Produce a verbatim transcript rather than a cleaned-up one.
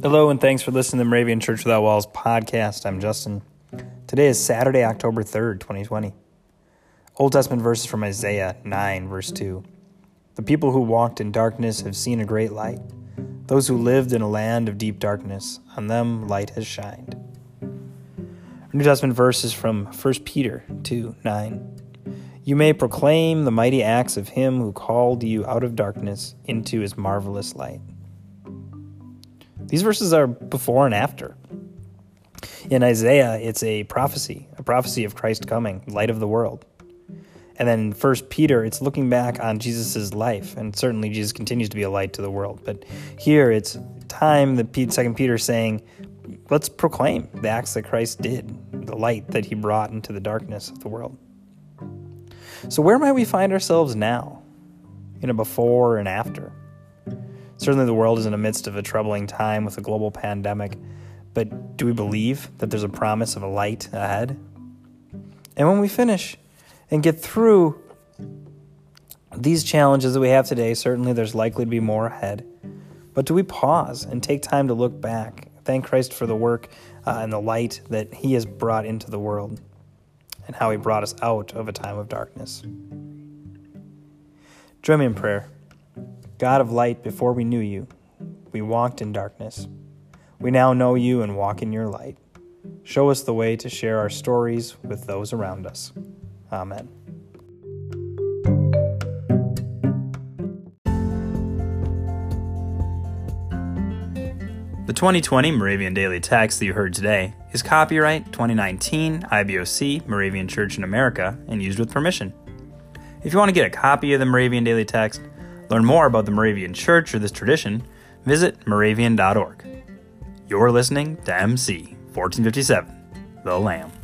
Hello, and thanks for listening to the Moravian Church Without Walls podcast. I'm Justin. Today is Saturday, October third, twenty twenty. Old Testament verses from Isaiah nine, verse two. The people who walked in darkness have seen a great light. Those who lived in a land of deep darkness, on them light has shined. Our New Testament verse is from First Peter two, nine. You may proclaim the mighty acts of him who called you out of darkness into his marvelous light. These verses are before and after. In Isaiah, it's a prophecy, a prophecy of Christ coming, light of the world. And then in First Peter, it's looking back on Jesus' life, and certainly Jesus continues to be a light to the world. But here, it's time that Second Peter is saying, let's proclaim the acts that Christ did, the light that he brought into the darkness of the world. So where might we find ourselves now, in a before and after? Certainly the world is in the midst of a troubling time with a global pandemic, but do we believe that there's a promise of a light ahead? And when we finish and get through these challenges that we have today, certainly there's likely to be more ahead. But do we pause and take time to look back, thank Christ for the work uh, and the light that he has brought into the world and how he brought us out of a time of darkness? Join me in prayer. God of light, before we knew you, we walked in darkness. We now know you and walk in your light. Show us the way to share our stories with those around us. Amen. The twenty twenty Moravian Daily Text that you heard today is copyright twenty nineteen I B O C Moravian Church in America and used with permission. If you want to get a copy of the Moravian Daily Text, learn more about the Moravian Church or this tradition, visit moravian dot org. You're listening to M C fourteen fifty-seven, The Lamb.